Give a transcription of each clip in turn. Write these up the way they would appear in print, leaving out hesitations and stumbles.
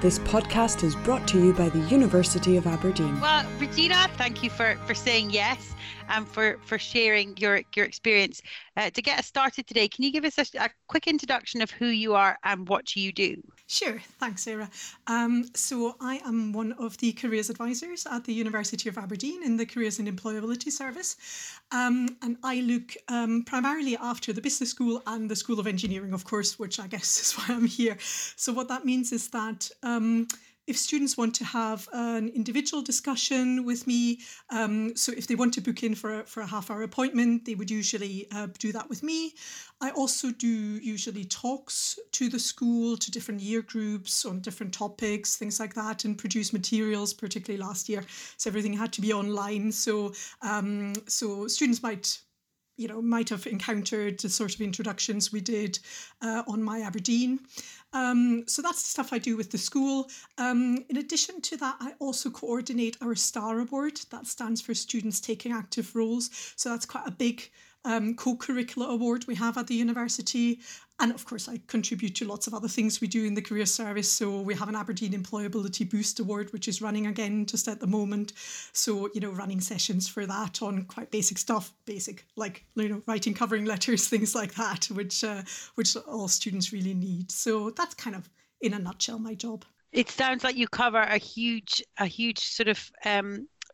This podcast is brought to you by the University of Aberdeen. Well, Regina, thank you for saying yes and for sharing your experience. To get us started today, can you give us a quick introduction of who you are and what you do? Sure. Thanks, Sarah. So I am one of the careers advisors at the University of Aberdeen in the Careers and Employability Service. And I look primarily after the Business School and the School of Engineering, of course, which I guess is why I'm here. So what that means is that if students want to have an individual discussion with me, so if they want to book in for a half-hour appointment, they would usually do that with me. I also do usually talks to the school, to different year groups on different topics, things like that, and produce materials, particularly last year. So everything had to be online. So students might have encountered the sort of introductions we did on My Aberdeen. So that's the stuff I do with the school. In addition to that, I also coordinate our STAR Award. That stands for Students Taking Active Roles. So that's quite a big co-curricular award we have at the university. And of course, I contribute to lots of other things we do in the career service. So we have an Aberdeen Employability Boost Award, which is running again just at the moment. So, running sessions for that on quite basic stuff, like writing covering letters, things like that, which all students really need. So that's kind of, in a nutshell, my job. It sounds like you cover a huge sort of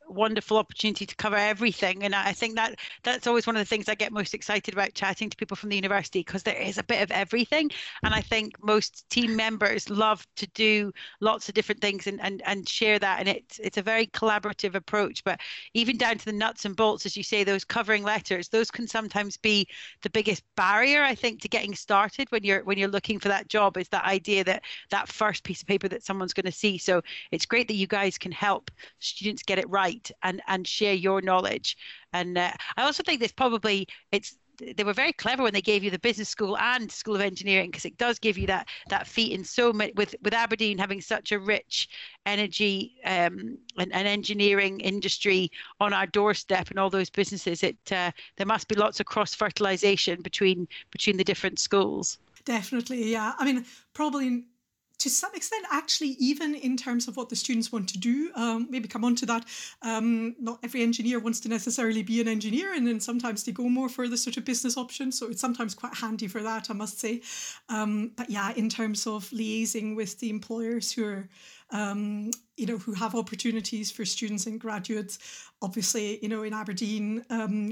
wonderful opportunity to cover everything, and I think that's always one of the things I get most excited about chatting to people from the university, because there is a bit of everything, and I think most team members love to do lots of different things and share that, and it's a very collaborative approach. But even down to the nuts and bolts, as you say, those covering letters, those can sometimes be the biggest barrier, I think, to getting started when you're looking for that job, is that idea that first piece of paper that someone's going to see. So it's great that you guys can help students get it right and share your knowledge. And I also think they were very clever when they gave you the Business School and School of Engineering, because it does give you that feat in so many, with Aberdeen having such a rich energy and engineering industry on our doorstep, and all those businesses, there must be lots of cross-fertilization between the different schools. Definitely, yeah. I mean, probably to some extent, actually, even in terms of what the students want to do, maybe come on to that. Not every engineer wants to necessarily be an engineer, and then sometimes they go more for the sort of business option. So it's sometimes quite handy for that, I must say. But yeah, in terms of liaising with the employers who are, who have opportunities for students and graduates. Obviously, in Aberdeen,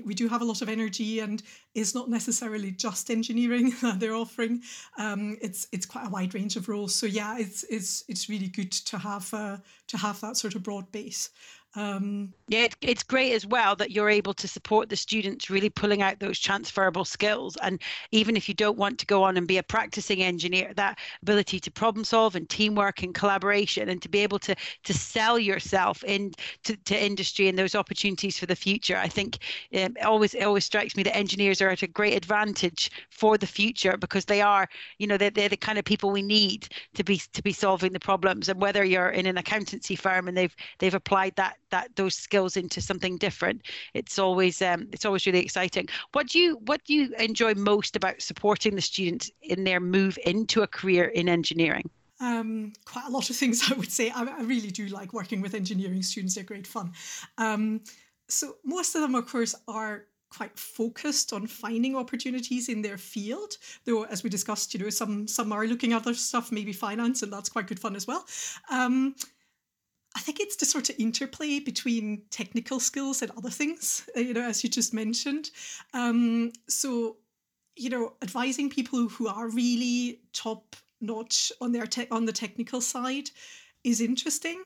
we do have a lot of energy, and it's not necessarily just engineering that they're offering. It's quite a wide range of roles. So yeah, it's really good to have that sort of broad base. Yeah, it's great as well that you're able to support the students really pulling out those transferable skills. And even if you don't want to go on and be a practicing engineer, that ability to problem solve and teamwork and collaboration, and to be able to sell yourself into industry and those opportunities for the future. I think it always strikes me that engineers are at a great advantage for the future, because they are, they're the kind of people we need to be solving the problems. And whether you're in an accountancy firm and they've applied those skills into something different, it's always really exciting. What do you enjoy most about supporting the students in their move into a career in engineering? Quite a lot of things, I would say. I really do like working with engineering students. They're great fun. So most of them, of course, are quite focused on finding opportunities in their field, though, as we discussed, some are looking at other stuff, maybe finance, and that's quite good fun as well. I think it's the sort of interplay between technical skills and other things, as you just mentioned. So, advising people who are really top notch on their on the technical side is interesting,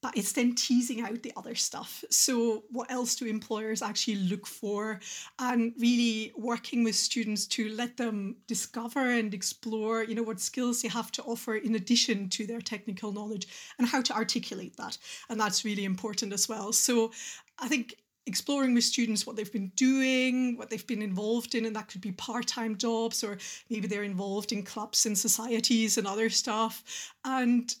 but it's then teasing out the other stuff. So what else do employers actually look for? And really working with students to let them discover and explore, what skills they have to offer in addition to their technical knowledge, and how to articulate that. And that's really important as well. So I think exploring with students what they've been doing, what they've been involved in, and that could be part-time jobs, or maybe they're involved in clubs and societies and other stuff. And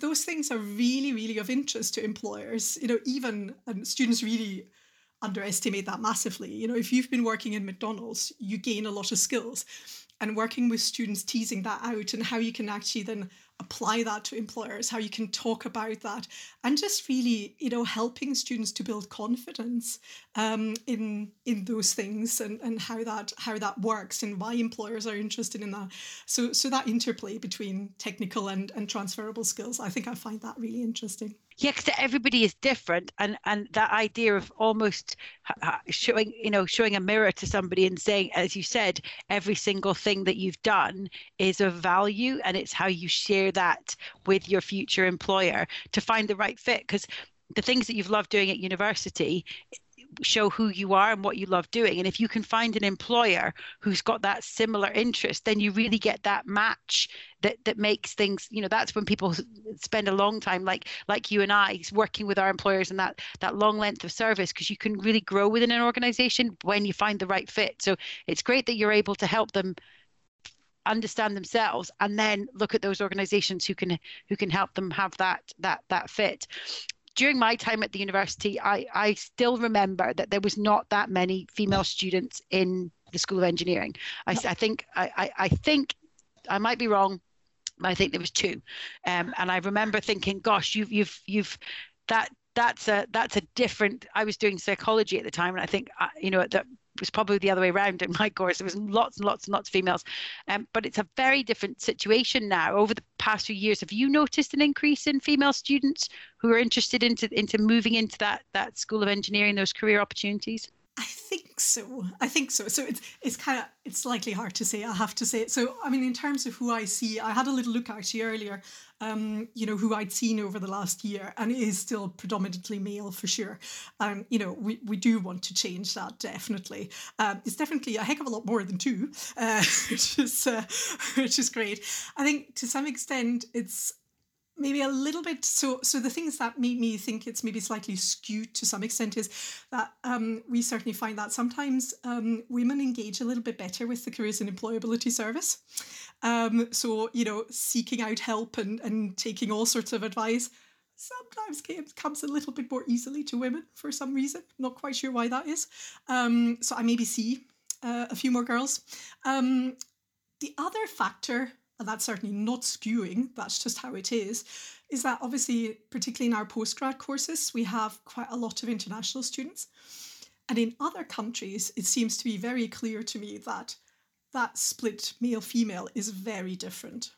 those things are really, really of interest to employers, and students really underestimate that massively. If you've been working in McDonald's, you gain a lot of skills. and working with students, teasing that out and how you can actually then apply that to employers, how you can talk about that, and just really, you know, helping students to build confidence in those things and how that works and why employers are interested in that. So that interplay between technical and transferable skills, I think I find that really interesting. Yeah, because everybody is different, and that idea of almost showing a mirror to somebody and saying, as you said, every single thing that you've done is of value, and it's how you share that with your future employer to find the right fit. Because the things that you've loved doing at university show who you are and what you love doing. And if you can find an employer who's got that similar interest, then you really get that match that makes things, you know, that's when people spend a long time, like you and I, working with our employers, and that long length of service, because you can really grow within an organization when you find the right fit. So it's great that you're able to help them understand themselves and then look at those organizations who can help them have that fit. During my time at the university, I still remember that there was not that many female students in the School of Engineering. I think I might be wrong, but I think there was two. And I remember thinking, gosh, that's a different. I was doing psychology at the time, and I think, you know, that was probably the other way around in my course. There was lots and lots and lots of females, but it's a very different situation now. Over the past few years, have you noticed an increase in female students who are interested into moving into that School of Engineering, those career opportunities? I think so. So it's kind of, it's slightly hard to say, I have to say. So, I mean, in terms of who I see, I had a little look actually earlier, you know, who I'd seen over the last year, and it is still predominantly male for sure. You know, we do want to change that, definitely. It's definitely a heck of a lot more than two, which is great. I think to some extent it's maybe a little bit, so the things that made me think it's maybe slightly skewed to some extent is that we certainly find that sometimes women engage a little bit better with the Careers and Employability Service. So, you know, seeking out help and taking all sorts of advice sometimes comes a little bit more easily to women for some reason. Not quite sure why that is. So I maybe see a few more girls. The other factor, and that's certainly not skewing, that's just how it is that obviously, particularly in our postgrad courses, we have quite a lot of international students. And in other countries, it seems to be very clear to me that that split male-female is very different.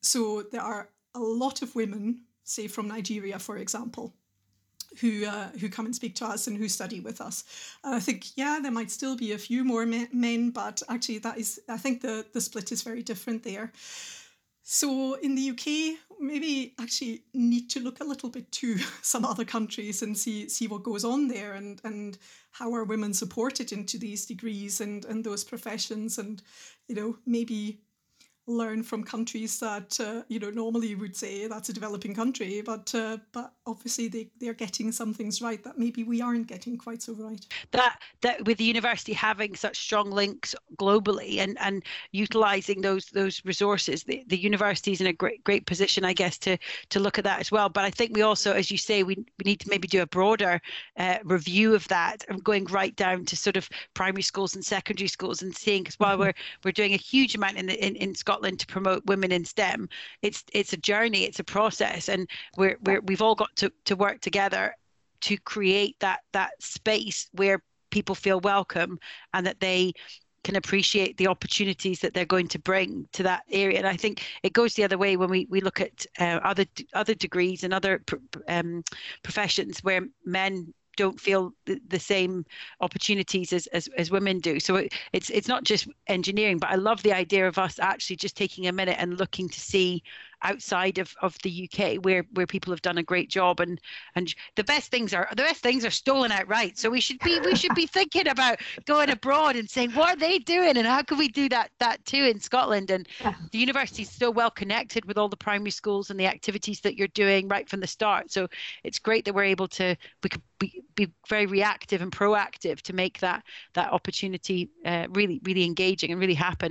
So there are a lot of women, say from Nigeria, for example, who come and speak to us and who study with us. And I think, yeah, there might still be a few more men, but actually that is, I think the split is very different there. So in the UK, maybe actually need to look a little bit to some other countries and see what goes on there and how are women supported into these degrees and those professions, and, you know, maybe learn from countries that you know, normally would say that's a developing country, but obviously they're getting some things right that maybe we aren't getting quite so right. That with the university having such strong links globally and utilizing those resources, the university is in a great position, I guess, to look at that as well. But I think we also, as you say, we need to maybe do a broader review of that, and going right down to sort of primary schools and secondary schools, and seeing, because while we're doing a huge amount in Scotland to promote women in STEM, it's a journey, it's a process, and we've all got to work together to create that space where people feel welcome and that they can appreciate the opportunities that they're going to bring to that area. And I think it goes the other way when we look at other degrees and other professions where men don't feel the same opportunities as women do. So it's not just engineering, but I love the idea of us actually just taking a minute and looking to see outside of the UK where people have done a great job, and the best things are stolen outright. So we should be thinking about going abroad and saying, what are they doing and how can we do that too in Scotland? And the university is so well connected with all the primary schools and the activities that you're doing right from the start. So it's great that we're able to be very reactive and proactive to make that opportunity really, really engaging and really happen.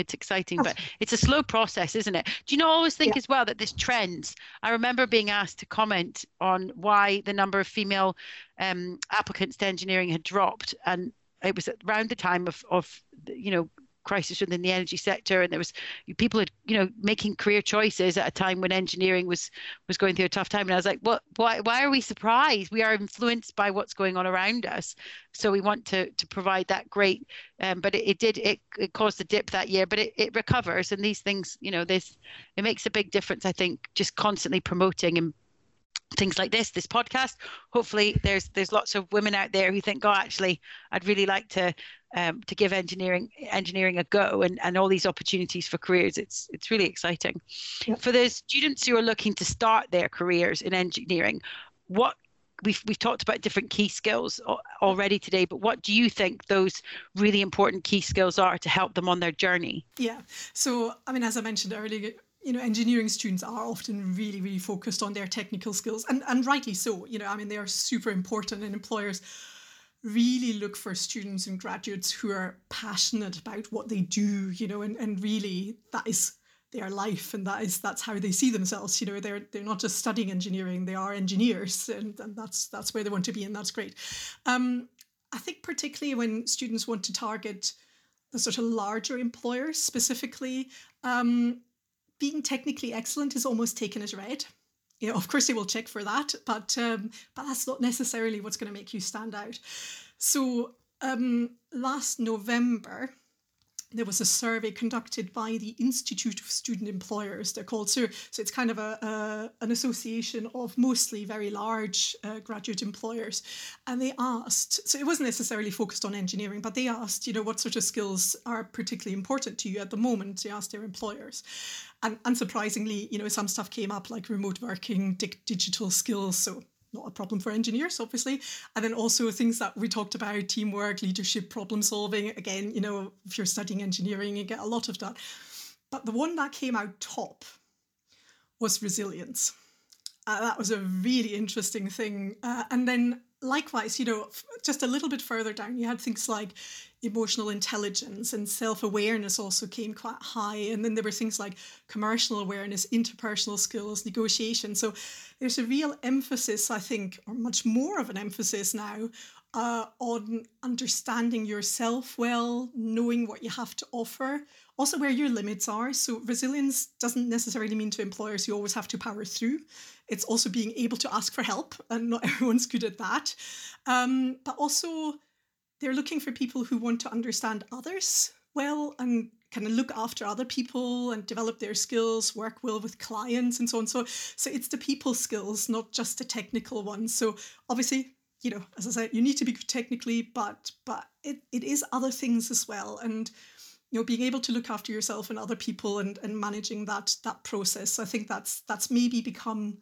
It's exciting, but it's a slow process, isn't it? Do you know, I always think as well that there's trends. I remember being asked to comment on why the number of female applicants to engineering had dropped. And it was around the time of you know, crisis within the energy sector, and there was people had, you know, making career choices at a time when engineering was going through a tough time. And I was like, what? Why are we surprised? We are influenced by what's going on around us. So we want to provide that great, but it caused a dip that year, but it recovers. And these things, you know, it makes a big difference. I think just constantly promoting and things like this podcast. Hopefully there's lots of women out there who think, oh, actually I'd really like to give engineering a go, and all these opportunities for careers. It's really exciting. Yep. For the students who are looking to start their careers in engineering, what we've talked about different key skills already today, but what do you think those really important key skills are to help them on their journey? Yeah. So, I mean, as I mentioned earlier, you know, engineering students are often really, really focused on their technical skills, and rightly so. You know, I mean, they are super important, and employers really look for students and graduates who are passionate about what they do, you know, and really that is their life, and that's how they see themselves. You know, they're not just studying engineering, they are engineers, and that's where they want to be, and that's great. I think particularly when students want to target the sort of larger employers specifically, being technically excellent is almost taken as read. You know, of course they will check for that, but that's not necessarily what's going to make you stand out. So last November, there was a survey conducted by the Institute of Student Employers, they're called. So it's kind of an association of mostly very large graduate employers. And they asked, so it wasn't necessarily focused on engineering, but they asked, you know, what sort of skills are particularly important to you at the moment? They asked their employers. And unsurprisingly, you know, some stuff came up like remote working, digital skills. So not a problem for engineers, obviously. And then also things that we talked about, teamwork, leadership, problem solving. Again, you know, if you're studying engineering, you get a lot of that. But the one that came out top was resilience. That was a really interesting thing. And then likewise, you know, just a little bit further down, you had things like emotional intelligence and self-awareness also came quite high. And then there were things like commercial awareness, interpersonal skills, negotiation. So there's a real emphasis, I think, or much more of an emphasis now on understanding yourself well, knowing what you have to offer, also where your limits are. So resilience doesn't necessarily mean to employers you always have to power through. It's also being able to ask for help, and not everyone's good at that. But also they're looking for people who want to understand others well and kind of look after other people and develop their skills, work well with clients and so on. So it's the people skills, not just the technical ones. So obviously, you know, as I said, you need to be good technically, but it is other things as well. And, you know, being able to look after yourself and other people and managing that process. I think that's maybe become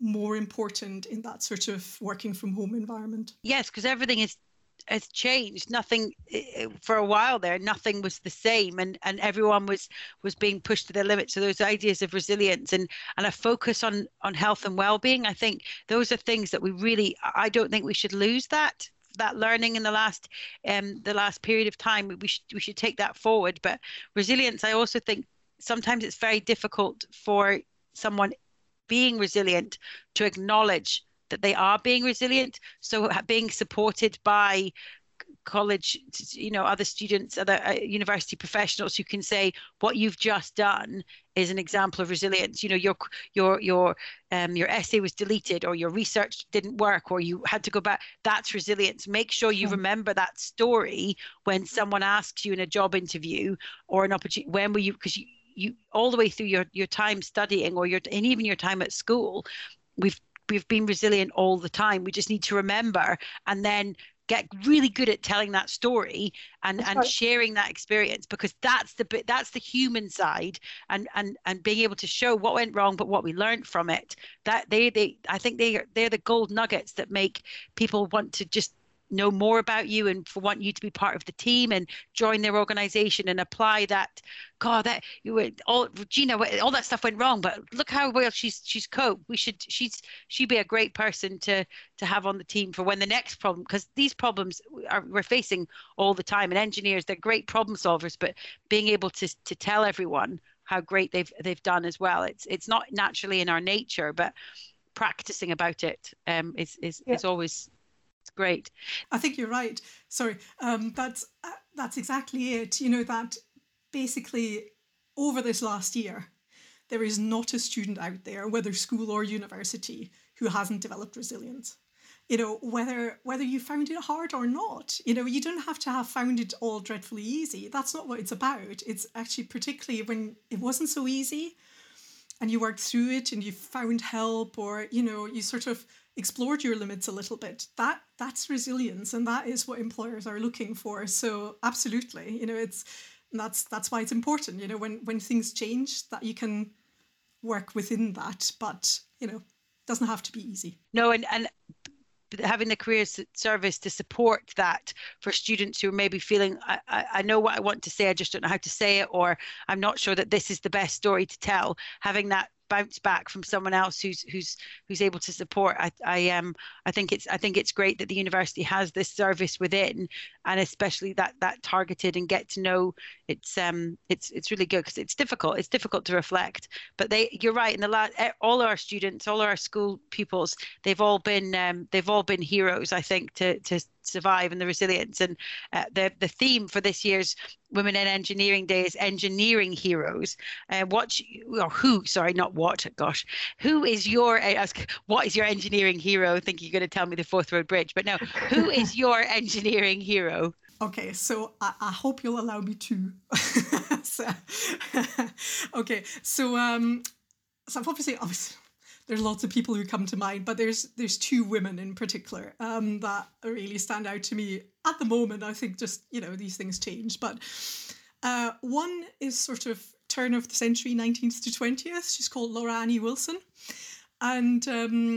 more important in that sort of working from home environment. Yes, because everything has changed. Nothing for a while there, nothing was the same, and everyone was being pushed to their limits. So those ideas of resilience and a focus on health and well-being, I think those are things that I don't think we should lose that learning in the last period of time. We should take that forward. But resilience, I also think sometimes it's very difficult for someone being resilient to acknowledge that they are being resilient. So being supported by college, you know, other students, other university professionals who can say what you've just done is an example of resilience. You know, your essay was deleted, or your research didn't work, or you had to go back. That's resilience. Make sure you remember that story when someone asks you in a job interview or an opportunity. When were you? Because you all the way through your time studying, or even your time at school, we've been resilient all the time. We just need to remember, and then get really good at telling that story and sharing that experience, because that's the human side, and being able to show what went wrong but what we learned from it. That I think they're the gold nuggets that make people want to just know more about you and want you to be part of the team and join their organization and apply that. God, that you were all Gina, all that stuff went wrong, but look how well she's coped. She'd be a great person to have on the team for when the next problem, because these problems we're facing all the time. And engineers, they're great problem solvers, but being able to tell everyone how great they've done as well. It's not naturally in our nature, but practicing about it is always great. I think you're right. Sorry, that's exactly it. You know, that basically over this last year, there is not a student out there, whether school or university, who hasn't developed resilience. You know, whether you found it hard or not, you know, you don't have to have found it all dreadfully easy. That's not what it's about. It's actually particularly when it wasn't so easy and you worked through it and you found help, or, you know, you sort of explored your limits a little bit. That's resilience, and that is what employers are looking for. So absolutely, you know, that's why it's important, you know, when things change, that you can work within that, but, you know, it doesn't have to be easy. No, and having the career service to support that for students who are maybe feeling, I know what I want to say, I just don't know how to say it, or I'm not sure that this is the best story to tell. Having that bounce back from someone else who's able to support, I think it's great that the university has this service within, and especially that targeted and get to know. It's really good, because it's difficult to reflect, but you're right, in the last, all our students, all our school pupils, they've all been heroes, I think, to survive, and the resilience, and the theme for this year's Women in Engineering Day is engineering heroes. What is your engineering hero? I think you're going to tell me the Forth Road Bridge, but no, who is your engineering hero? Okay, so I hope you'll allow me to. So obviously there's lots of people who come to mind, but there's two women in particular that really stand out to me at the moment. I think, just, you know, these things change, but one is sort of turn of the century, 19th to 20th. She's called Laura Annie Wilson, and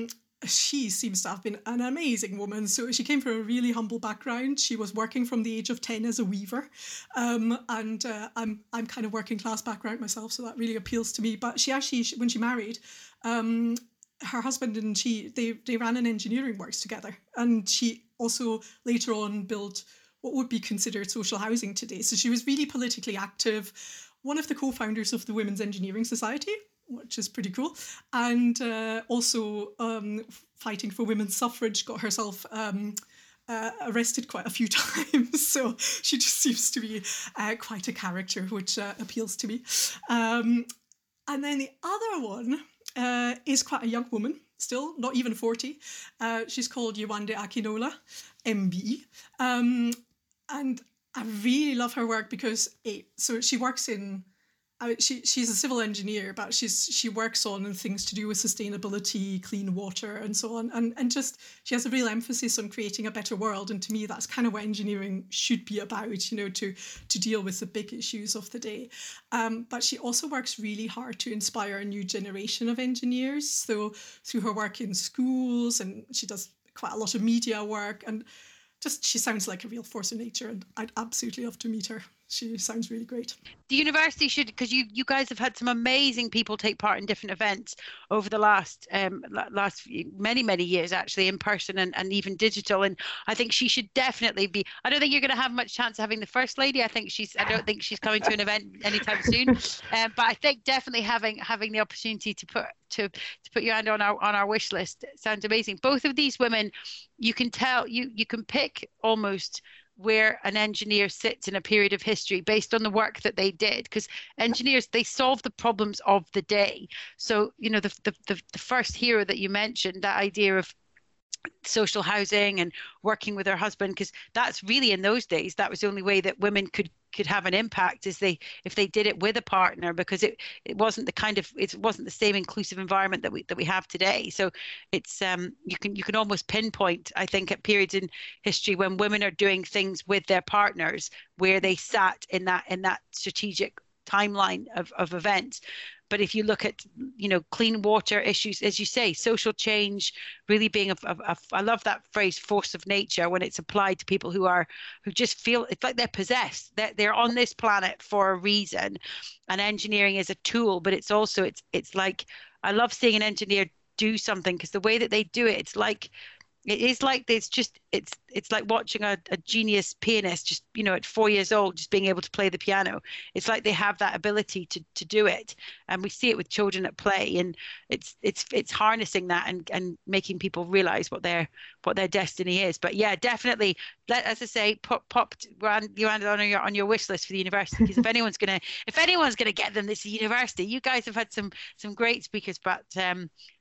she seems to have been an amazing woman. So she came from a really humble background. She was working from the age of 10 as a weaver, and I'm kind of working class background myself, so that really appeals to me. But she actually, when she married, her husband and she, they ran an engineering works together, and she also later on built what would be considered social housing today. So she was really politically active, one of the co-founders of the Women's Engineering Society, which is pretty cool, and also fighting for women's suffrage, got herself arrested quite a few times. So she just seems to be quite a character, which appeals to me. And then the other one is quite a young woman, still not even 40. She's called Yewande Akinola, MBE. And I really love her work because, she works in, she's a civil engineer, but she works on things to do with sustainability, clean water, and so on. And just, she has a real emphasis on creating a better world. And to me, that's kind of what engineering should be about, you know, to deal with the big issues of the day. But she also works really hard to inspire a new generation of engineers. So through her work in schools, and she does quite a lot of media work, and just, she sounds like a real force of nature, and I'd absolutely love to meet her. She sounds really great. The university should, because you guys have had some amazing people take part in different events over the last many years, actually, in person and even digital. And I think she should definitely be. I don't think you're going to have much chance of having the First Lady. I don't think she's coming to an event anytime soon. But I think definitely having the opportunity to put your hand on our wish list sounds amazing. Both of these women, you can tell, you can pick almost where an engineer sits in a period of history based on the work that they did, because engineers, they solve the problems of the day. So, you know, the first hero that you mentioned, that idea of social housing and working with her husband, because that's really, in those days, that was the only way that women could have an impact, is if they did it with a partner, because it wasn't the same inclusive environment that we have today. So it's you can almost pinpoint, I think, at periods in history when women are doing things with their partners, where they sat in that strategic timeline of events. But if you look at, you know, clean water issues, as you say, social change, really being I love that phrase, force of nature, when it's applied to people who just feel it's like they're possessed, that they're on this planet for a reason. And engineering is a tool, but it's also, it's like, I love seeing an engineer do something, because the way that they do it, it's like It's like there's just it's like watching a genius pianist, just, you know, at 4 years old, just being able to play the piano. It's like they have that ability to do it, and we see it with children at play, and it's harnessing that and making people realize what their destiny is. But yeah, definitely, as I say, pop Yewande on your wish list for the university, because if anyone's gonna get them, this university. You guys have had some great speakers, but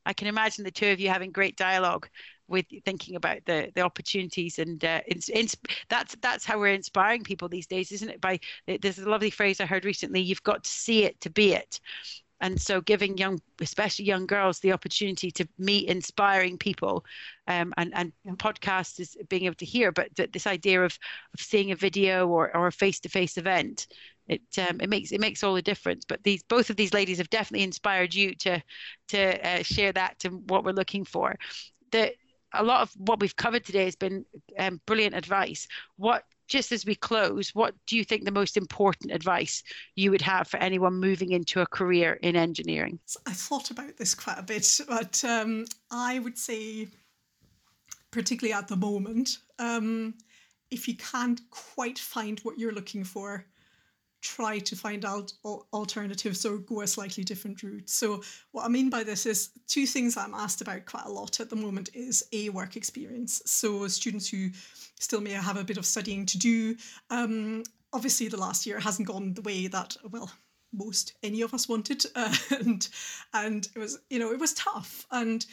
I can imagine the two of you having great dialogue with thinking about the opportunities, and that's how we're inspiring people these days, isn't it? By, there's a lovely phrase I heard recently: you've got to see it to be it. And so giving young, especially young girls, the opportunity to meet inspiring people, and podcasts is being able to hear, but this idea of seeing a video or a face-to-face event, it makes all the difference. But both of these ladies have definitely inspired you to share that and what we're looking for. A lot of what we've covered today has been brilliant advice. Just as we close, what do you think the most important advice you would have for anyone moving into a career in engineering? I thought about this quite a bit, but I would say, particularly at the moment, if you can't quite find what you're looking for, try to find out alternatives or go a slightly different route. So what I mean by this is two things that I'm asked about quite a lot at the moment is A, work experience. So students who still may have a bit of studying to do. Obviously, the last year hasn't gone the way that, well, most any of us wanted. And it was tough. And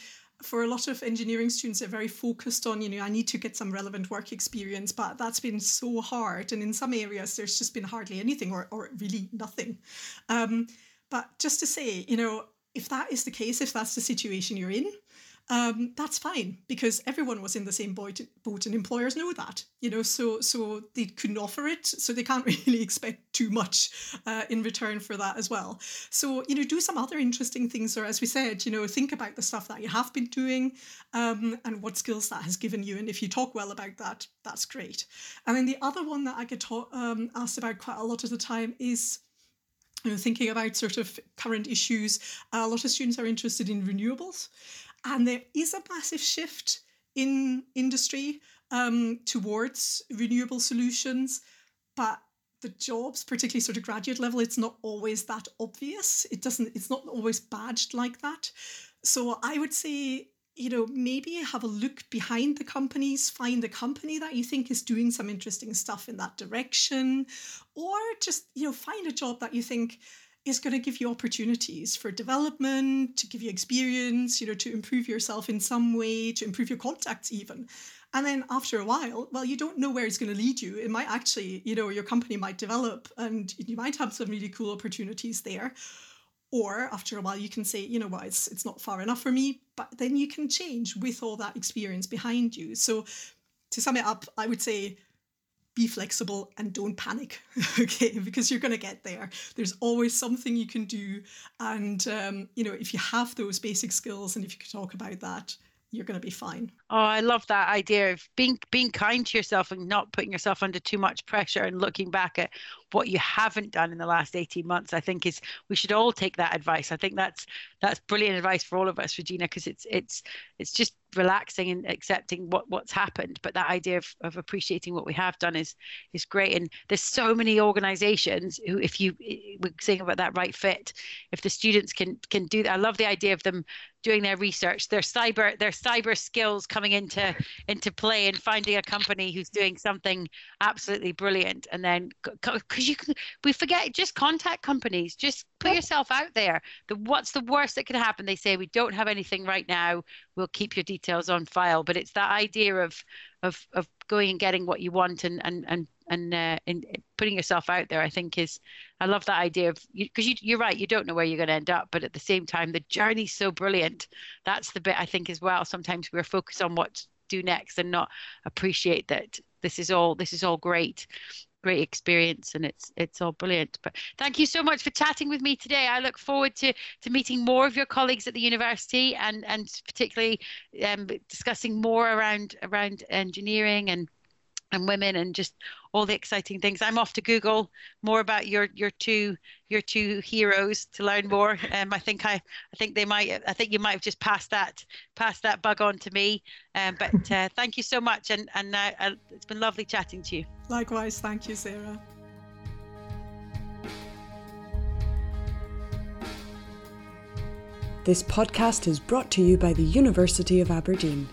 for a lot of engineering students, they're very focused on, I need to get some relevant work experience, but that's been so hard. And in some areas, there's just been hardly anything or really nothing. But just to say, if that is the case, if that's the situation you're in, that's fine, because everyone was in the same boat and employers know that, so they couldn't offer it. So they can't really expect too much in return for that as well. So, do some other interesting things. Or as we said, think about the stuff that you have been doing and what skills that has given you. And if you talk well about that, that's great. And then the other one that I get asked about quite a lot of the time is, thinking about sort of current issues. A lot of students are interested in renewables. And there is a massive shift in industry towards renewable solutions, but the jobs, particularly sort of graduate level, it's not always that obvious. It's not always badged like that. So I would say, maybe have a look behind the companies, find a company that you think is doing some interesting stuff in that direction, or just, find a job that you think is going to give you opportunities for development, to give you experience, to improve yourself in some way, to improve your contacts even. And then after a while, well, you don't know where it's going to lead you. It might actually, your company might develop and you might have some really cool opportunities there. Or after a while, you can say, it's not far enough for me, but then you can change with all that experience behind you. So to sum it up, I would say, be flexible and don't panic, okay? Because you're going to get there. There's always something you can do. And, if you have those basic skills and if you could talk about that, you're going to be fine. Oh, I love that idea of being kind to yourself and not putting yourself under too much pressure, and looking back at what you haven't done in the last 18 months, I think we should all take that advice. I think that's brilliant advice for all of us, Regina, because it's just relaxing and accepting what's happened. But that idea of appreciating what we have done is great. And there's so many organizations who, we're saying about that right fit, if the students can do that. I love the idea of them doing their research, their cyber skills coming into play, and finding a company who's doing something absolutely brilliant. And then because we forget, just contact companies, just put yourself out there. What's the worst that could happen? They say, we don't have anything right now, we'll keep your details on file. But it's that idea of going and getting what you want and putting yourself out there, I think I love that idea of, because you're right, you don't know where you're going to end up, but at the same time, the journey's so brilliant. That's the bit I think as well. Sometimes we're focused on what to do next and not appreciate that this is all great experience, and it's all brilliant. But thank you so much for chatting with me today. I look forward to meeting more of your colleagues at the university, and particularly discussing more around engineering and women, and just all the exciting things. I'm off to Google more about your two heroes to learn more. I think you might have just passed that bug on to me. But thank you so much, and it's been lovely chatting to you. Likewise, thank you, Sarah. This podcast is brought to you by the University of Aberdeen.